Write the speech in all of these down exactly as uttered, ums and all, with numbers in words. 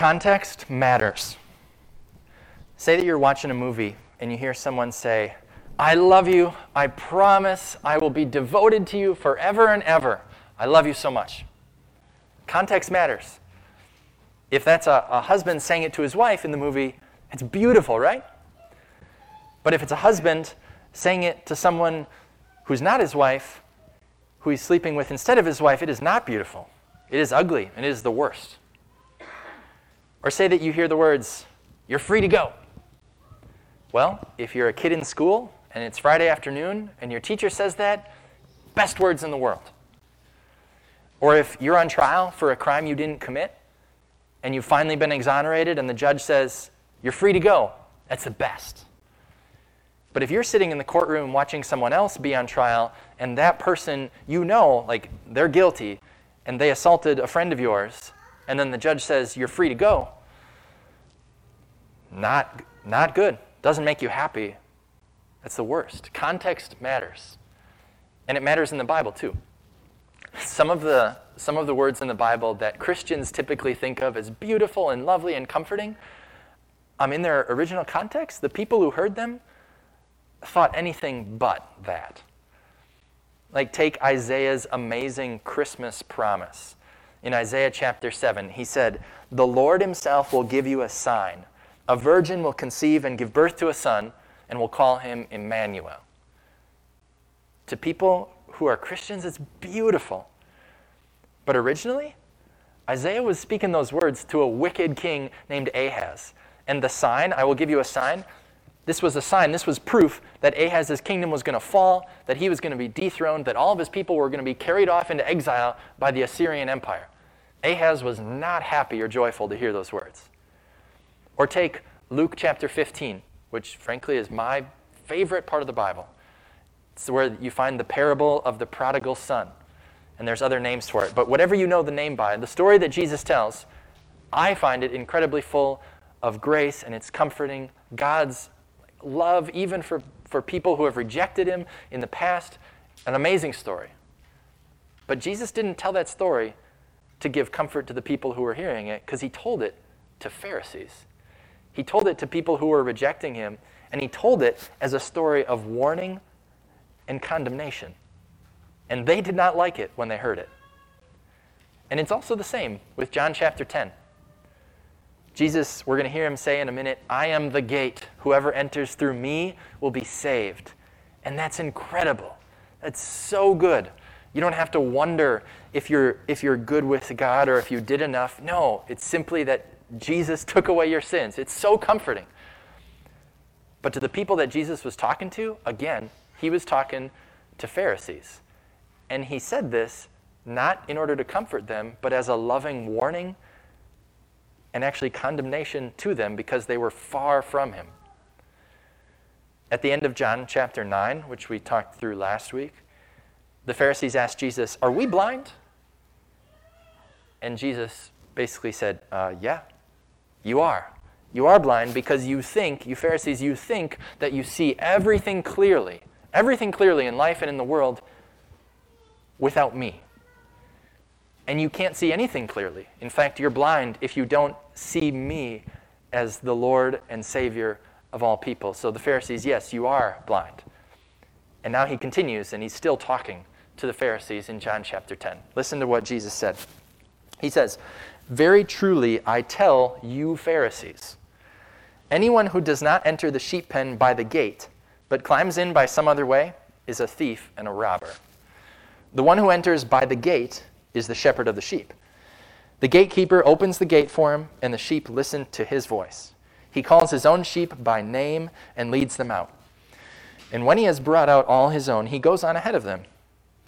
Context matters. Say that you're watching a movie and you hear someone say, I love you, I promise, I will be devoted to you forever and ever. I love you so much. Context matters. If that's a, a husband saying it to his wife in the movie, it's beautiful, right? But if it's a husband saying it to someone who's not his wife, who he's sleeping with instead of his wife, it is not beautiful. It is ugly, and it is the worst. Or say that you hear the words, you're free to go. Well, if you're a kid in school, and it's Friday afternoon, and your teacher says that, best words in the world. Or if you're on trial for a crime you didn't commit, and you've finally been exonerated, and the judge says, you're free to go, that's the best. But if you're sitting in the courtroom watching someone else be on trial, and that person, you know, like, they're guilty, and they assaulted a friend of yours, and then the judge says, you're free to go, not, not good. Doesn't make you happy. That's the worst. Context matters. And it matters in the Bible, too. Some of the, some of the words in the Bible that Christians typically think of as beautiful and lovely and comforting, um, in their original context, the people who heard them thought anything but that. Like, take Isaiah's amazing Christmas promise. In Isaiah chapter seven, he said, the Lord himself will give you a sign. A virgin will conceive and give birth to a son, and will call him Emmanuel. To people who are Christians, it's beautiful. But originally, Isaiah was speaking those words to a wicked king named Ahaz. And the sign, I will give you a sign, this was a sign, this was proof that Ahaz's kingdom was going to fall, that he was going to be dethroned, that all of his people were going to be carried off into exile by the Assyrian Empire. Ahaz was not happy or joyful to hear those words. Or take Luke chapter fifteen, which frankly is my favorite part of the Bible. It's where you find the parable of the prodigal son. And there's other names for it. But whatever you know the name by, the story that Jesus tells, I find it incredibly full of grace, and it's comforting. God's love, even for, for people who have rejected him in the past, an amazing story. But Jesus didn't tell that story to give comfort to the people who were hearing it, because he told it to Pharisees. He told it to people who were rejecting him, and he told it as a story of warning and condemnation. And they did not like it when they heard it. And it's also the same with John chapter ten. Jesus, we're going to hear him say in a minute, I am the gate. Whoever enters through me will be saved. And that's incredible. That's so good. You don't have to wonder if you're if you're good with God or if you did enough. No, it's simply that Jesus took away your sins. It's so comforting. But to the people that Jesus was talking to, again, he was talking to Pharisees. And he said this not in order to comfort them, but as a loving warning and actually condemnation to them because they were far from him. At the end of John chapter nine, which we talked through last week, the Pharisees asked Jesus, are we blind? And Jesus basically said, uh, yeah. You are. You are blind because you think, you Pharisees, you think that you see everything clearly, everything clearly in life and in the world without me. And you can't see anything clearly. In fact, you're blind if you don't see me as the Lord and Savior of all people. So the Pharisees, yes, you are blind. And now he continues, and he's still talking to the Pharisees in John chapter ten. Listen to what Jesus said. He says, very truly, I tell you Pharisees, anyone who does not enter the sheep pen by the gate, but climbs in by some other way, is a thief and a robber. The one who enters by the gate is the shepherd of the sheep. The gatekeeper opens the gate for him, and the sheep listen to his voice. He calls his own sheep by name and leads them out. And when he has brought out all his own, he goes on ahead of them,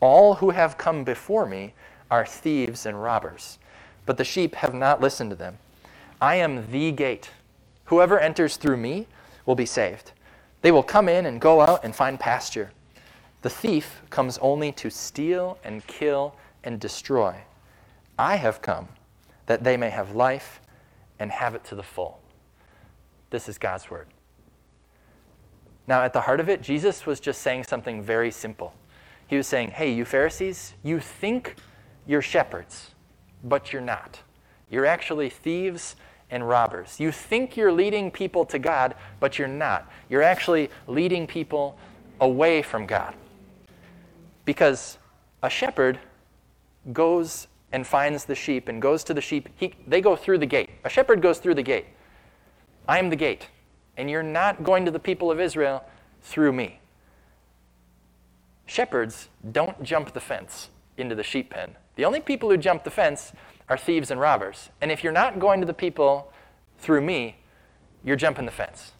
All who have come before me are thieves and robbers, but the sheep have not listened to them. I am the gate. Whoever enters through me will be saved. They will come in and go out and find pasture. The thief comes only to steal and kill and destroy. I have come that they may have life and have it to the full. This is God's word. Now, at the heart of it, Jesus was just saying something very simple. He was saying, hey, you Pharisees, you think you're shepherds, but you're not. You're actually thieves and robbers. You think you're leading people to God, but you're not. You're actually leading people away from God. Because a shepherd goes and finds the sheep and goes to the sheep. He, they go through the gate. A shepherd goes through the gate. I am the gate, and you're not going to the people of Israel through me. Shepherds don't jump the fence into the sheep pen. The only people who jump the fence are thieves and robbers. And if you're not going to the people through me, you're jumping the fence.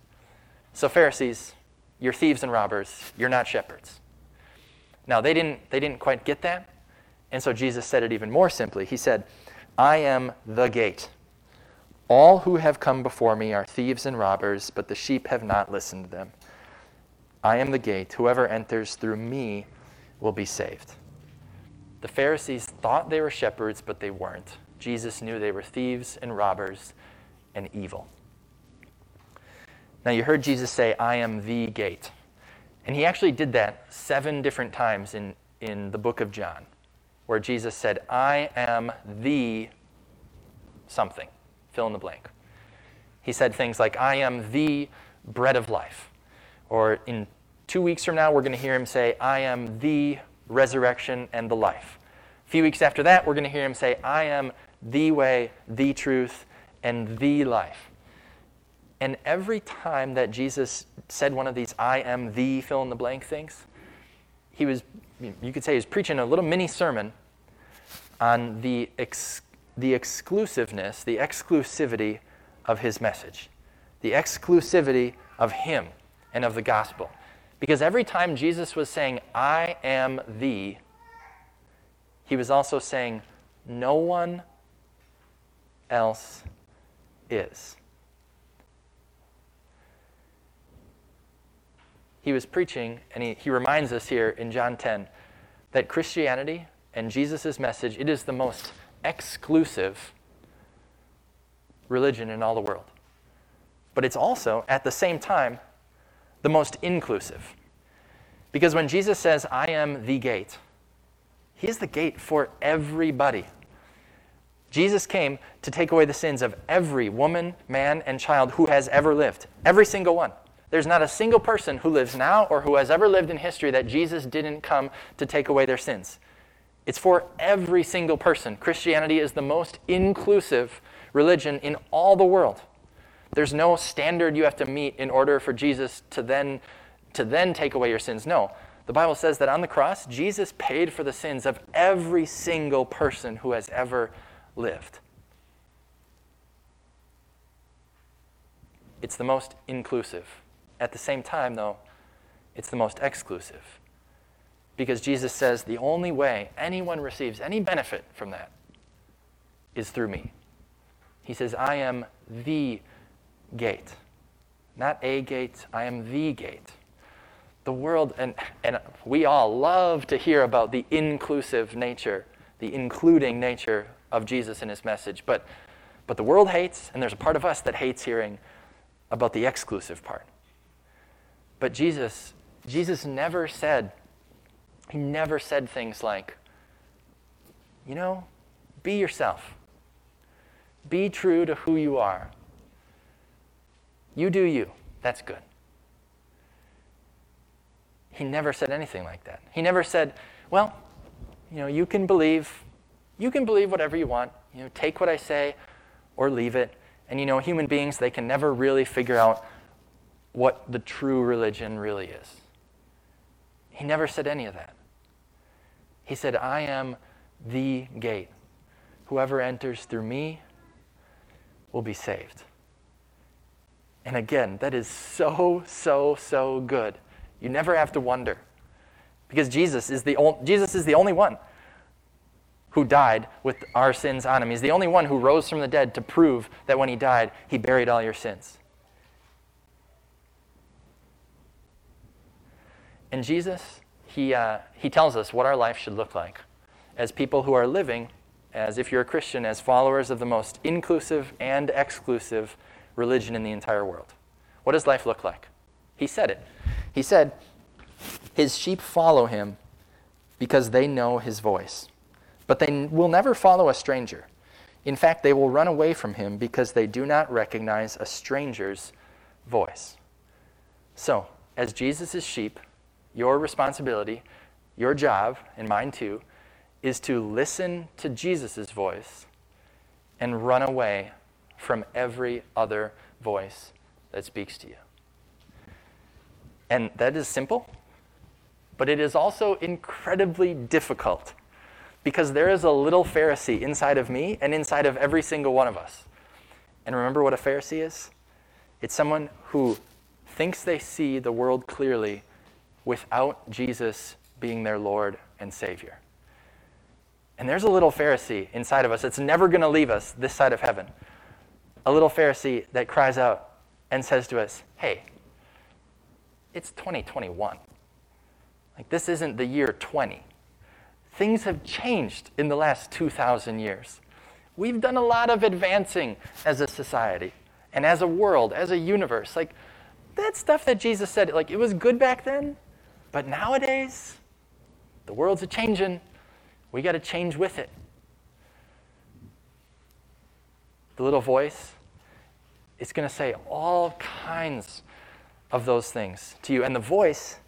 So Pharisees, you're thieves and robbers. You're not shepherds. Now, they didn't, they didn't quite get that. And so Jesus said it even more simply. He said, I am the gate. All who have come before me are thieves and robbers, but the sheep have not listened to them. I am the gate. Whoever enters through me will be saved. The Pharisees thought they were shepherds, but they weren't. Jesus knew they were thieves and robbers and evil. Now, you heard Jesus say, I am the gate. And he actually did that seven different times in, in the book of John, where Jesus said, I am the something. Fill in the blank. He said things like, I am the bread of life. Or in two weeks from now, we're going to hear him say, I am the resurrection and the life. A few weeks after that, we're going to hear him say, I am the way, the truth, and the life. And every time that Jesus said one of these I am the fill in the blank things, he was, you could say he was preaching a little mini sermon on the ex- the exclusiveness, the exclusivity of his message, the exclusivity of him and of the gospel. Because every time Jesus was saying, I am the, he was also saying, no one else is. He was preaching, and he, he reminds us here in John ten, that Christianity and Jesus' message, it is the most exclusive religion in all the world. But it's also, at the same time, the most inclusive. Because when Jesus says, I am the gate, he is the gate for everybody. Jesus came to take away the sins of every woman, man, and child who has ever lived. Every single one. There's not a single person who lives now or who has ever lived in history that Jesus didn't come to take away their sins. It's for every single person. Christianity is the most inclusive religion in all the world. There's no standard you have to meet in order for Jesus to then, to then take away your sins. No. The Bible says that on the cross, Jesus paid for the sins of every single person who has ever lived. It's the most inclusive. At the same time, though, it's the most exclusive. Because Jesus says the only way anyone receives any benefit from that is through me. He says, I am the gate. Not a gate, I am the gate. The world, and, and we all love to hear about the inclusive nature, the including nature of Jesus and his message, but, but the world hates, and there's a part of us that hates hearing about the exclusive part. But Jesus, Jesus never said, he never said things like, you know, be yourself. Be true to who you are. You do you. That's good. He never said anything like that. He never said, well, you know, you can believe, you can believe whatever you want. You know, take what I say or leave it. And, you know, human beings, they can never really figure out what the true religion really is. He never said any of that. He said, I am the gate. Whoever enters through me will be saved. And again, that is so, so, so good. You never have to wonder. Because Jesus is the, ol- Jesus is the only one who died with our sins on him. He's the only one who rose from the dead to prove that when he died, he buried all your sins. And Jesus, he uh, he tells us what our life should look like as people who are living, as if you're a Christian, as followers of the most inclusive and exclusive religion in the entire world. What does life look like? He said it. He said, his sheep follow him because they know his voice. But they will never follow a stranger. In fact, they will run away from him because they do not recognize a stranger's voice. So, as Jesus' sheep, your responsibility, your job, and mine too, is to listen to Jesus' voice and run away from every other voice that speaks to you. And that is simple, but it is also incredibly difficult, because there is a little Pharisee inside of me and inside of every single one of us. And remember what a Pharisee is? It's someone who thinks they see the world clearly without Jesus being their Lord and Savior. And there's a little Pharisee inside of us that's never going to leave us this side of heaven. A little Pharisee that cries out and says to us, hey, it's twenty twenty-one. Like, this isn't the year twenty. Things have changed in the last two thousand years. We've done a lot of advancing as a society and as a world, as a universe. Like, that stuff that Jesus said, like, it was good back then, but nowadays, the world's a changin'. We got to change with it. The little voice, it's going to say all kinds of those things to you. And the voice,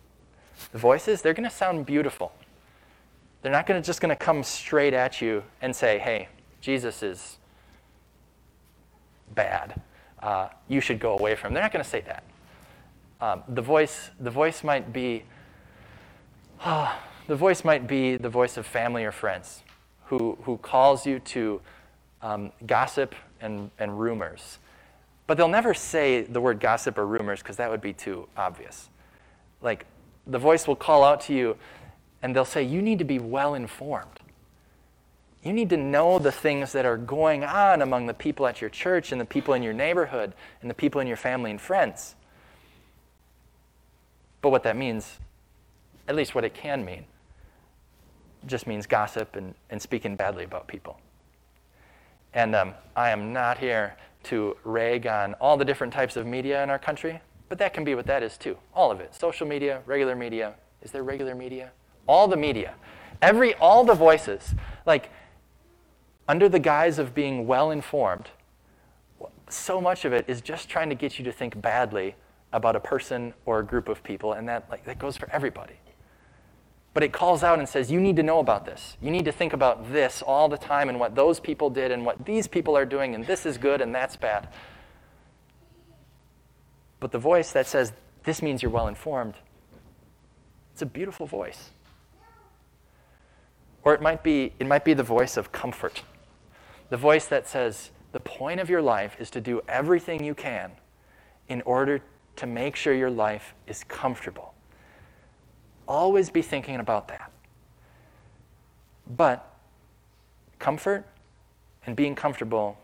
the voices, they're going to sound beautiful. They're not going to just going to come straight at you and say, hey, Jesus is bad. Uh, you should go away from him. They're not going to say that. Um, the voice, the voice might be, oh, the voice might be the voice of family or friends who, who calls you to um, gossip and, and rumors. But they'll never say the word gossip or rumors, because that would be too obvious. Like, the voice will call out to you, and they'll say, you need to be well-informed. You need to know the things that are going on among the people at your church and the people in your neighborhood and the people in your family and friends. But what that means, at least what it can mean, just means gossip and, and speaking badly about people. And um, I am not here to rag on all the different types of media in our country, but that can be what that is too, all of it. Social media, regular media. Is there regular media? All the media, every, all the voices, like, under the guise of being well-informed, so much of it is just trying to get you to think badly about a person or a group of people, and that, like, that goes for everybody. But it calls out and says, you need to know about this. You need to think about this all the time, and what those people did and what these people are doing, and this is good and that's bad. But the voice that says, this means you're well-informed, it's a beautiful voice. Or it might be, it might be the voice of comfort. The voice that says, the point of your life is to do everything you can in order to make sure your life is comfortable. Always be thinking about that. But comfort and being comfortable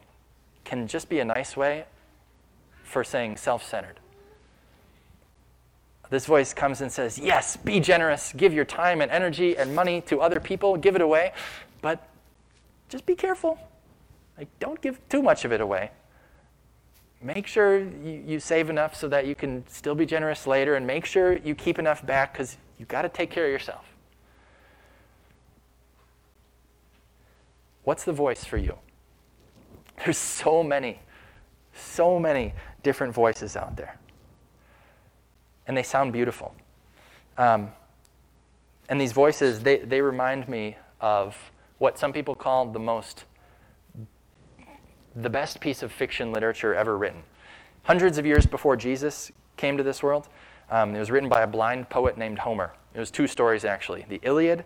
can just be a nice way for saying self-centered. This voice comes and says, yes, be generous, give your time and energy and money to other people, give it away, but just be careful. Like, don't give too much of it away. Make sure you, you save enough so that you can still be generous later, and make sure you keep enough back because you got to take care of yourself. What's the voice for you? There's so many, so many different voices out there. And they sound beautiful. Um, and these voices, they, they remind me of what some people call the most, the best piece of fiction literature ever written. Hundreds of years before Jesus came to this world, Um, it was written by a blind poet named Homer. It was two stories, actually, the Iliad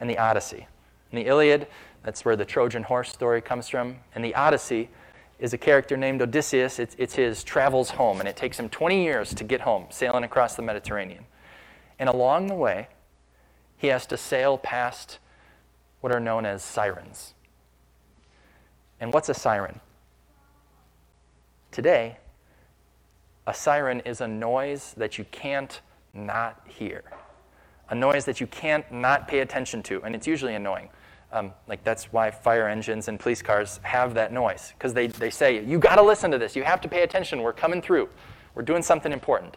and the Odyssey. In the Iliad, that's where the Trojan horse story comes from. And the Odyssey is a character named Odysseus. It's, it's his travels home, and it takes him twenty years to get home, sailing across the Mediterranean. And along the way, he has to sail past what are known as sirens. And what's a siren? Today, a siren is a noise that you can't not hear, a noise that you can't not pay attention to, and it's usually annoying. Um, like that's why fire engines and police cars have that noise, because they, they say, you got to listen to this, you have to pay attention, we're coming through, we're doing something important.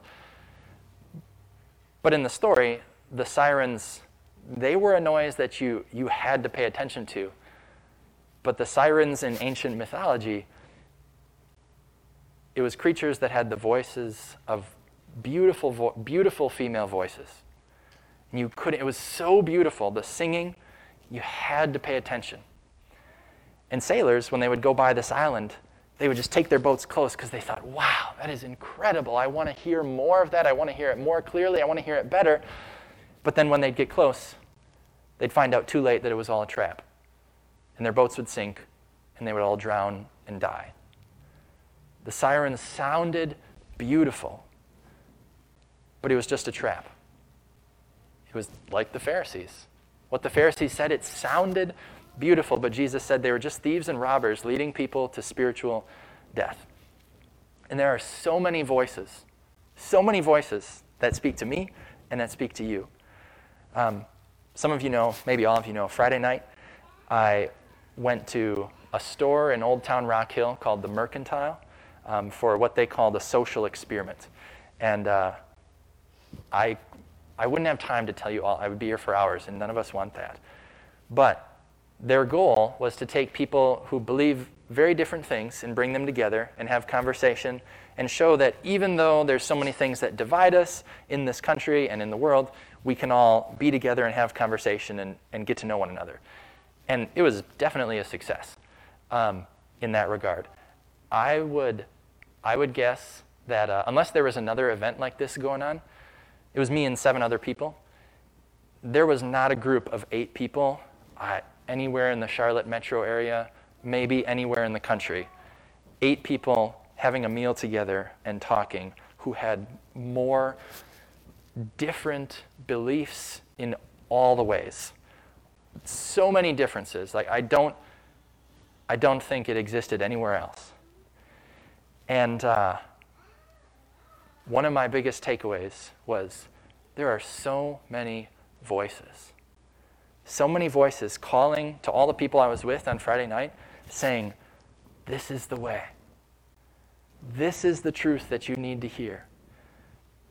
But in the story, the sirens, they were a noise that you, you had to pay attention to. But the sirens in ancient mythology, it was creatures that had the voices of beautiful, vo- beautiful female voices. And you couldn't, it was so beautiful, the singing, you had to pay attention. And sailors, when they would go by this island, they would just take their boats close because they thought, wow, that is incredible. I want to hear more of that. I want to hear it more clearly. I want to hear it better. But then when they'd get close, they'd find out too late that it was all a trap. And their boats would sink, and they would all drown and die. The sirens sounded beautiful, but it was just a trap. It was like the Pharisees. What the Pharisees said, it sounded beautiful, but Jesus said they were just thieves and robbers leading people to spiritual death. And there are so many voices, so many voices that speak to me and that speak to you. Um, some of you know, maybe all of you know, Friday night, I went to a store in Old Town Rock Hill called The Mercantile, Um, for what they called a social experiment. And uh, I I wouldn't have time to tell you all. I would be here for hours, and none of us want that. But their goal was to take people who believe very different things and bring them together and have conversation and show that even though there's so many things that divide us in this country and in the world, we can all be together and have conversation and, and get to know one another. And it was definitely a success um, in that regard. I would... I would guess that uh, unless there was another event like this going on, it was me and seven other people. There was not a group of eight people I, anywhere in the Charlotte metro area, maybe anywhere in the country. Eight people having a meal together and talking who had more different beliefs in all the ways. So many differences. Like I don't, I don't think it existed anywhere else. And uh, one of my biggest takeaways was there are so many voices. So many voices calling to all the people I was with on Friday night saying, this is the way. This is the truth that you need to hear.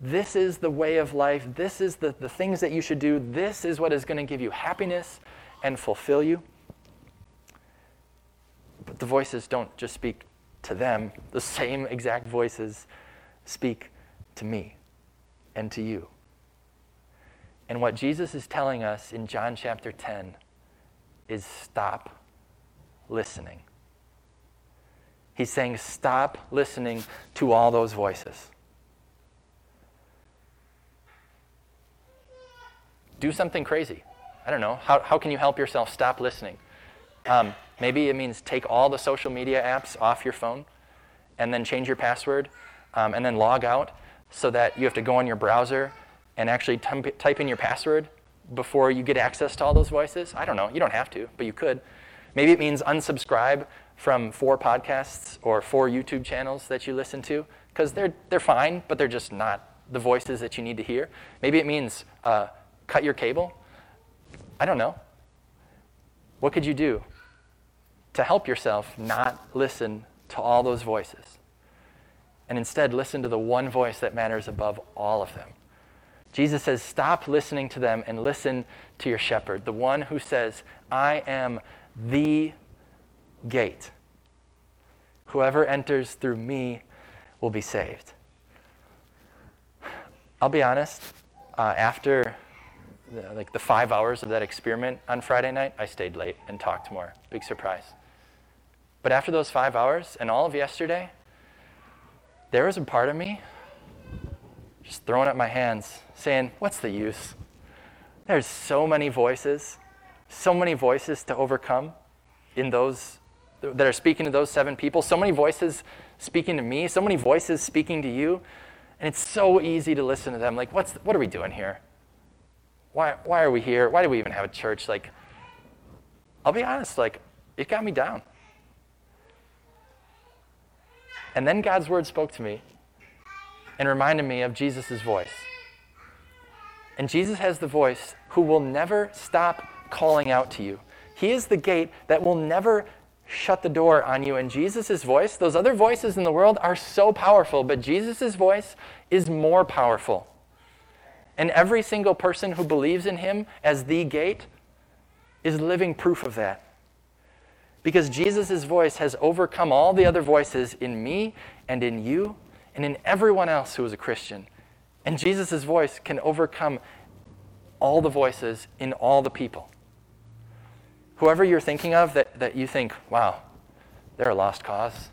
This is the way of life. This is the, the things that you should do. This is what is going to give you happiness and fulfill you. But the voices don't just speak to them, the same exact voices speak to me and to you. And what Jesus is telling us in John chapter ten is stop listening. He's saying stop listening to all those voices. Do something crazy. I don't know. How, how can you help yourself stop listening? Um, Maybe it means take all the social media apps off your phone and then change your password um, and then log out so that you have to go on your browser and actually t- type in your password before you get access to all those voices. I don't know. You don't have to, but you could. Maybe it means unsubscribe from four podcasts or four YouTube channels that you listen to because they're, they're fine, but they're just not the voices that you need to hear. Maybe it means uh, cut your cable. I don't know. What could you do to help yourself not listen to all those voices, and instead listen to the one voice that matters above all of them? Jesus says, stop listening to them and listen to your shepherd, the one who says, I am the gate. Whoever enters through me will be saved. I'll be honest, uh, after the, like the five hours of that experiment on Friday night, I stayed late and talked more. Big surprise. But after those five hours and all of yesterday, there was a part of me just throwing up my hands, saying, what's the use? There's so many voices, so many voices to overcome in those that are speaking to those seven people, so many voices speaking to me, so many voices speaking to you, and it's so easy to listen to them. Like, what's what are we doing here? Why why are we here? Why do we even have a church? Like, I'll be honest, like, it got me down. And then God's word spoke to me and reminded me of Jesus' voice. And Jesus has the voice who will never stop calling out to you. He is the gate that will never shut the door on you. And Jesus' voice, those other voices in the world are so powerful, but Jesus' voice is more powerful. And every single person who believes in him as the gate is living proof of that. Because Jesus' voice has overcome all the other voices in me and in you and in everyone else who is a Christian. And Jesus' voice can overcome all the voices in all the people. Whoever you're thinking of that, that you think, wow, they're a lost cause.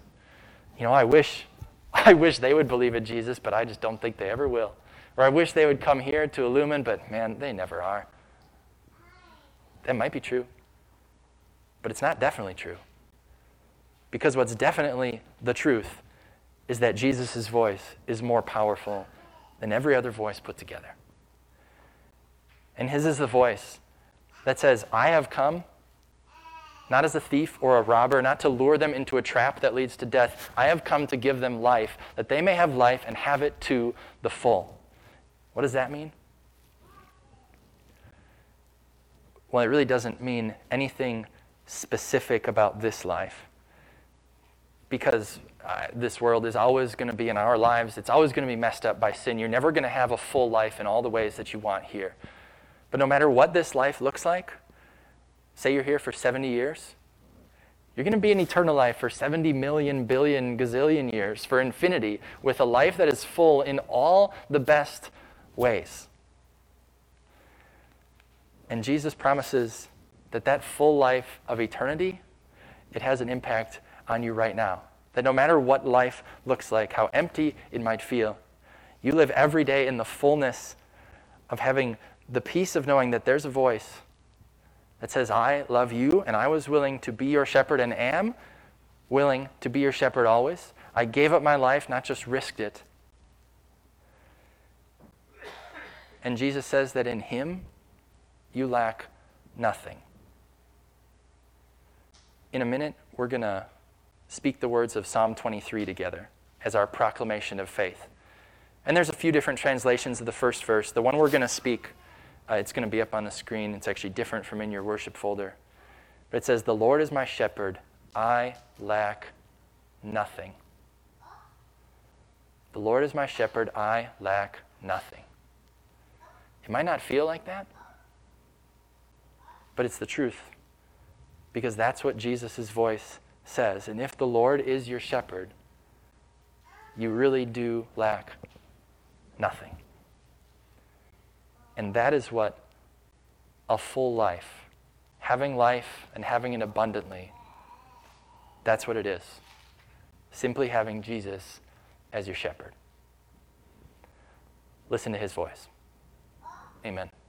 You know, I wish, I wish they would believe in Jesus, but I just don't think they ever will. Or I wish they would come here to Illumin, but man, they never are. That might be true, but it's not definitely true. Because what's definitely the truth is that Jesus' voice is more powerful than every other voice put together. And his is the voice that says, I have come, not as a thief or a robber, not to lure them into a trap that leads to death. I have come to give them life, that they may have life and have it to the full. What does that mean? Well, it really doesn't mean anything specific about this life, because uh, this world is always going to be in our lives. It's always going to be messed up by sin. You're never going to have a full life in all the ways that you want here. But no matter what this life looks like, say you're here for seventy years, you're going to be in eternal life for seventy million, billion, gazillion years, for infinity, with a life that is full in all the best ways. And Jesus promises that that full life of eternity, it has an impact on you right now. That no matter what life looks like, how empty it might feel, you live every day in the fullness of having the peace of knowing that there's a voice that says, I love you, and I was willing to be your shepherd and am willing to be your shepherd always. I gave up my life, not just risked it. And Jesus says that in him, you lack nothing. In a minute, we're going to speak the words of Psalm twenty-three together as our proclamation of faith. And there's a few different translations of the first verse. The one we're going to speak, Uh, it's going to be up on the screen. It's actually different from in your worship folder. But it says, the Lord is my shepherd. I lack nothing. The Lord is my shepherd. I lack nothing. It might not feel like that, but it's the truth, because that's what Jesus' voice says. And if the Lord is your shepherd, you really do lack nothing. And that is what a full life, having life and having it abundantly, that's what it is. Simply having Jesus as your shepherd. Listen to his voice. Amen.